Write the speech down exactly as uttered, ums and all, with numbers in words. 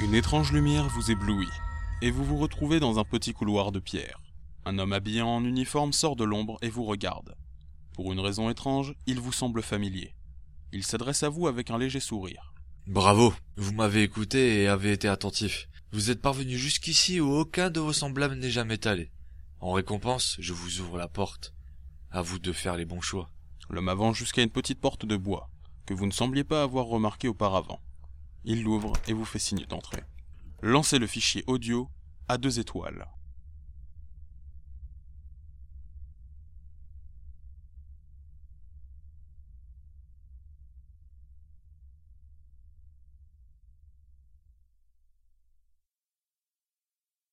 Une étrange lumière vous éblouit, et vous vous retrouvez dans un petit couloir de pierre. Un homme habillé en uniforme sort de l'ombre et vous regarde. Pour une raison étrange, il vous semble familier. Il s'adresse à vous avec un léger sourire. « Bravo, vous m'avez écouté et avez été attentif. Vous êtes parvenu jusqu'ici où aucun de vos semblables n'est jamais allé. En récompense, je vous ouvre la porte. À vous de faire les bons choix. » L'homme avance jusqu'à une petite porte de bois, que vous ne sembliez pas avoir remarquée auparavant. Il l'ouvre et vous fait signe d'entrer. Lancez le fichier audio à deux étoiles.